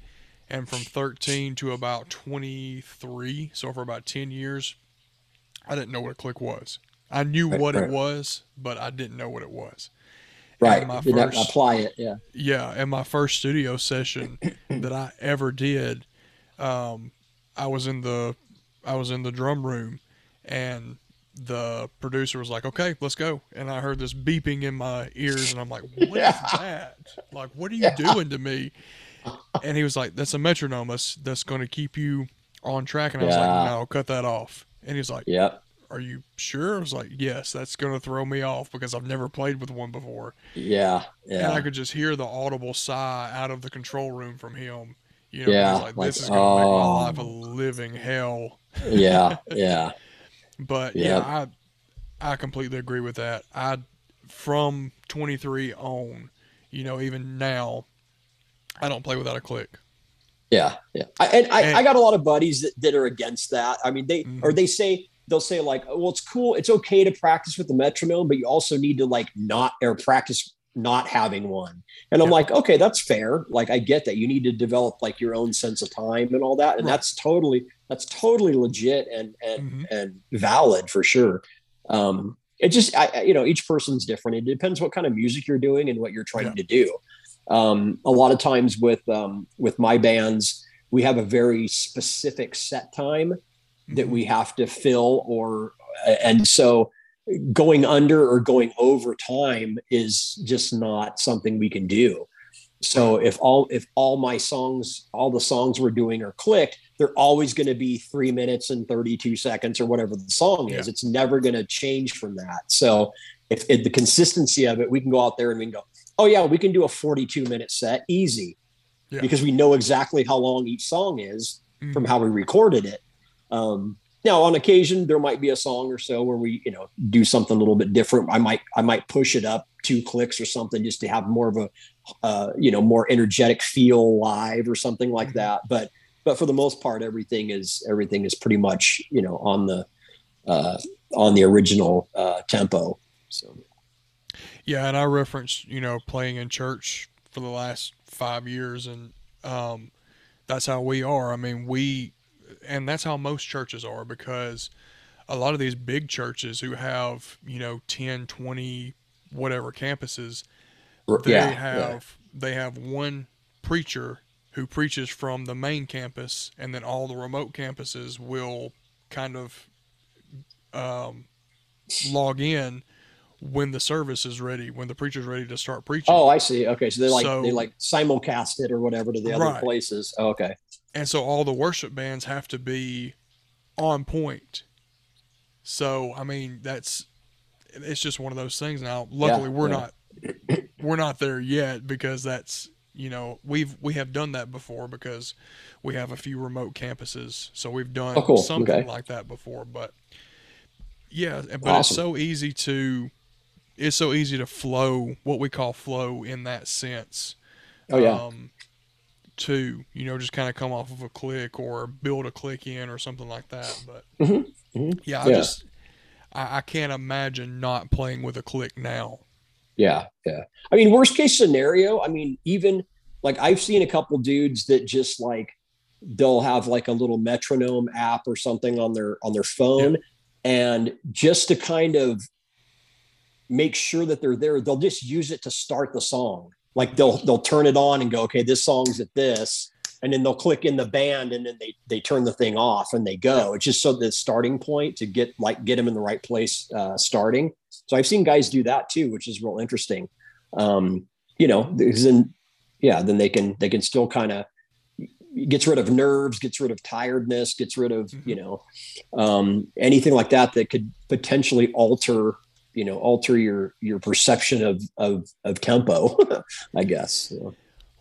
and from thirteen to about twenty-three, so for about ten years, I didn't know what a click was. I knew right, what right. it was, but I didn't know what it was. Right. My you first, apply it. Yeah. Yeah. And my first studio session that I ever did, um, I was in the, I was in the drum room, and the producer was like, okay, let's go. And I heard this beeping in my ears, and I'm like, what yeah. is that? Like, what are you yeah. doing to me? And he was like, that's a metronome. That's, that's going to keep you on track. And I was yeah. like, no, cut that off. And he's like, yep. Are you sure? I was like, yes, that's going to throw me off because I've never played with one before. Yeah. yeah. And I could just hear the audible sigh out of the control room from him. You know, yeah, like, like, this is going to oh. make my life a living hell. Yeah. Yeah. But yeah, yeah I, I completely agree with that. I, from twenty-three on, you know, even now, I don't play without a click. Yeah. Yeah. I, and I, and, I got a lot of buddies that, that are against that. I mean, they, mm-hmm. or they say, they'll say like, oh, well, it's cool. It's okay to practice with the metronome, but you also need to like not or practice not having one. And I'm yeah. like, okay, that's fair. Like, I get that you need to develop like your own sense of time and all that. And right. that's totally, that's totally legit and, and, mm-hmm. and valid for sure. Um, it just, I, you know, each person's different. It depends what kind of music you're doing and what you're trying yeah. to do. Um, a lot of times with, um, with my bands, we have a very specific set time that we have to fill, or and so going under or going over time is just not something we can do. So if all if all my songs, all the songs we're doing are clicked, they're always going to be three minutes and thirty-two seconds or whatever the song is. Yeah. It's never going to change from that. So if, if the consistency of it, we can go out there and we can go, oh yeah, we can do a forty-two minute set easy yeah. because we know exactly how long each song is mm. from how we recorded it. Um, now on occasion there might be a song or so where we, you know, do something a little bit different. I might, I might push it up two clicks or something just to have more of a, uh, you know, more energetic feel live or something like mm-hmm. that. But, but for the most part, everything is, everything is pretty much, you know, on the, uh, on the original, uh, tempo. So, yeah. And I referenced, you know, playing in church for the last five years and, um, that's how we are. I mean, we, and that's how most churches are, because a lot of these big churches who have, you know, ten, twenty, whatever campuses, they yeah, have, yeah. they have one preacher who preaches from the main campus. And then all the remote campuses will kind of, um, log in when the service is ready, when the preacher's ready to start preaching. Oh, I see. Okay. So they like, so, they like simulcast it or whatever to the other right. places. Oh, okay. And so all the worship bands have to be on point. So, I mean, that's, it's just one of those things. Now, luckily yeah, we're yeah. not, we're not there yet, because that's, you know, we've, we have done that before because we have a few remote campuses. So we've done oh, cool. something okay. like that before, but yeah, but awesome. it's so easy to, it's so easy to flow, what we call flow in that sense. Oh yeah. Um, to, you know, just kind of come off of a click or build a click in or something like that. But mm-hmm. Mm-hmm. yeah, I yeah. just, I, I can't imagine not playing with a click now. Yeah. Yeah. I mean, worst case scenario, I mean, even like I've seen a couple dudes that just like, they'll have like a little metronome app or something on their, on their phone. Yeah. And just to kind of make sure that they're there, they'll just use it to start the song. Like they'll, they'll turn it on and go, okay, this song's at this. And then they'll click in the band and then they, they turn the thing off and they go. It's just so the starting point to get like, get them in the right place, uh, starting. So I've seen guys do that too, which is real interesting. Um, you know, then, yeah, then they can, they can still kind of, gets rid of nerves, gets rid of tiredness, gets rid of, you know, um, anything like that, that could potentially alter, you know, alter your, your perception of, of, of tempo, I guess. Yeah.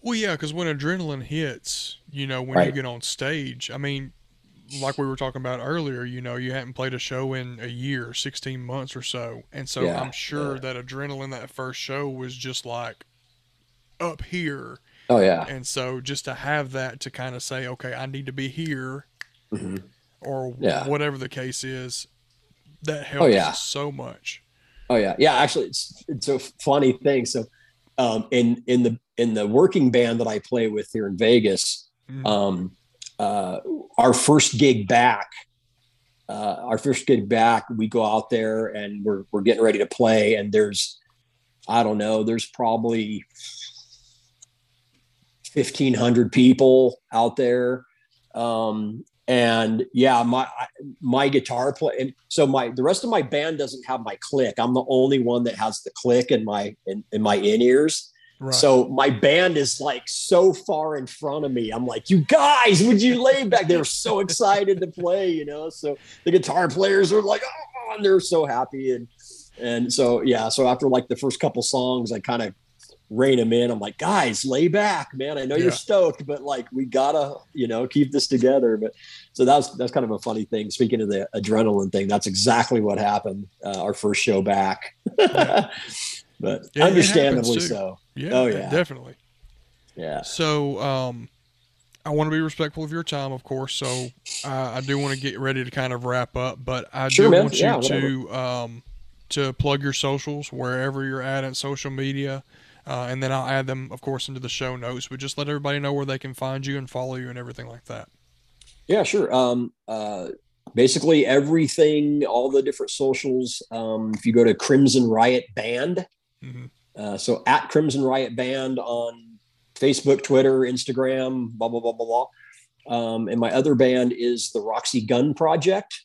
Well, yeah. Cause when adrenaline hits, you know, when right. you get on stage, I mean, like we were talking about earlier, you know, you hadn't played a show in a year, sixteen months or so. And so yeah, I'm sure yeah. that adrenaline, that first show was just like up here. Oh yeah. And so just to have that to kind of say, okay, I need to be here mm-hmm. or yeah. whatever the case is, that helps oh, yeah. so much. Oh yeah. Yeah. Actually it's, it's a funny thing. So um, in in the in the working band that I play with here in Vegas, mm. um, uh, our first gig back, uh, our first gig back, we go out there and we're we're getting ready to play, and there's, I don't know, there's probably fifteen hundred people out there. Um, and yeah, my, my guitar play. And so my, the rest of my band doesn't have my click. I'm the only one that has the click in my, in, in my in-ears. Right. So my band is like so far in front of me. I'm like, you guys, would you lay back? They were so excited to play, you know? So the guitar players are like, oh, and they're so happy. And, and so, yeah, so after like the first couple songs, I kind of rein them in. I'm like, guys, lay back, man. I know yeah. you're stoked, but like, we gotta, you know, keep this together. But so that's, that's kind of a funny thing. Speaking of the adrenaline thing, that's exactly what happened. Uh, our first show back, yeah. but yeah, understandably so. Yeah, oh yeah, definitely. Yeah. So, um, I want to be respectful of your time, of course. So uh, I do want to get ready to kind of wrap up, but I sure, do man. want you yeah, to, um, to plug your socials wherever you're at at social media. Uh, and then I'll add them, of course, into the show notes, but just let everybody know where they can find you and follow you and everything like that. Yeah, sure. Um, uh, basically everything, all the different socials. Um, if you go to Crimson Riot Band, mm-hmm. uh, so at Crimson Riot Band on Facebook, Twitter, Instagram, blah, blah, blah, blah, blah. Um, and my other band is the Roxy Gunn Project.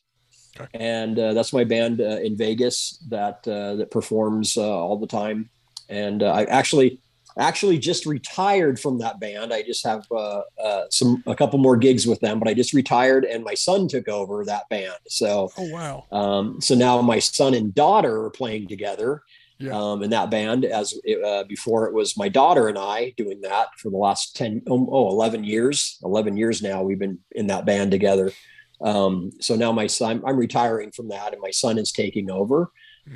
Okay. And uh, that's my band uh, in Vegas that uh, that performs uh, all the time. And uh, I actually, actually just retired from that band. I just have uh, uh, some a couple more gigs with them, but I just retired, and my son took over that band. So, oh wow! Um, so now my son and daughter are playing together yeah. um, in that band. As it, uh, before, it was my daughter and I doing that for the last ten, oh, eleven years. Eleven years now we've been in that band together. Um, so now my son, I'm retiring from that, and my son is taking over.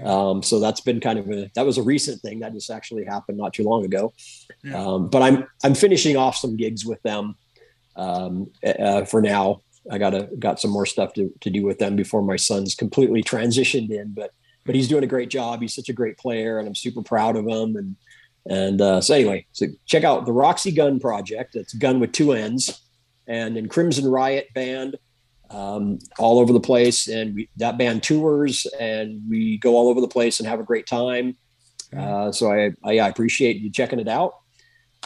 Um, so that's been kind of a, that was a recent thing that just actually happened not too long ago. Yeah. Um, but I'm, I'm finishing off some gigs with them, um, uh, for now. I gotta, got some more stuff to, to do with them before my son's completely transitioned in, but, but he's doing a great job. He's such a great player, and I'm super proud of him. And, and, uh, so anyway, so check out the Roxy Gunn Project. It's Gunn with two N's, and then Crimson Riot Band. Um, all over the place, and we, that band tours, and we go all over the place and have a great time. Uh, so I, I, I appreciate you checking it out,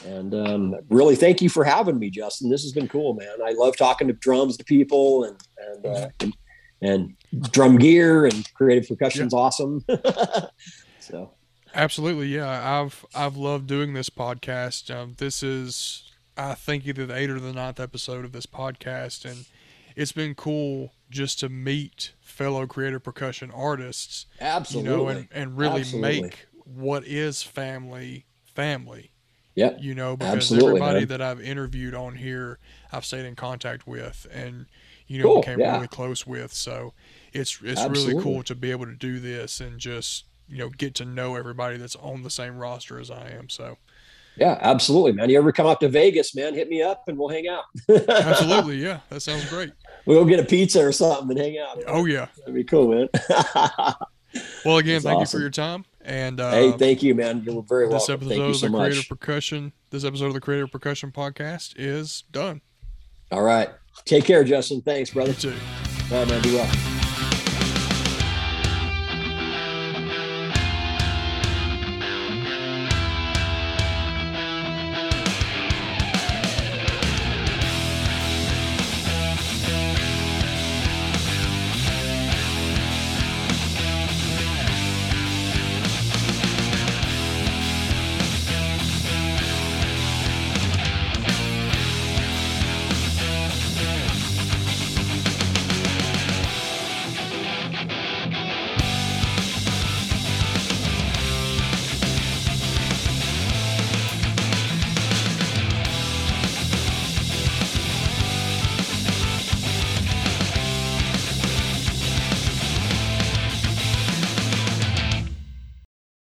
and um, really thank you for having me, Justin. This has been cool, man. I love talking to drums to people, and and uh, and, and drum gear, and creative percussion's yeah. awesome. So absolutely, yeah. I've I've loved doing this podcast. Um, this is, I think, either the eighth or the ninth episode of this podcast, and it's been cool just to meet fellow creative percussion artists. Absolutely. You know, and, and really Absolutely. make what is family family. Yeah. You know, because Absolutely, everybody man. that I've interviewed on here, I've stayed in contact with, and, you know, cool. became yeah. really close with. So it's, it's Absolutely. really cool to be able to do this and just, you know, get to know everybody that's on the same roster as I am. So. Yeah, absolutely, man. You ever come out to Vegas, man, hit me up and we'll hang out. Absolutely, yeah. That sounds great. We'll go get a pizza or something and hang out. Man. Oh, yeah. That'd be cool, man. Well, again, That's thank awesome. you for your time. And uh, hey, thank you, man. You're very this welcome. Episode thank of you so the much. Creative Percussion, this episode of the Creative Percussion Podcast is done. All right. Take care, Justin. Thanks, brother. You too. All right, man. Be well.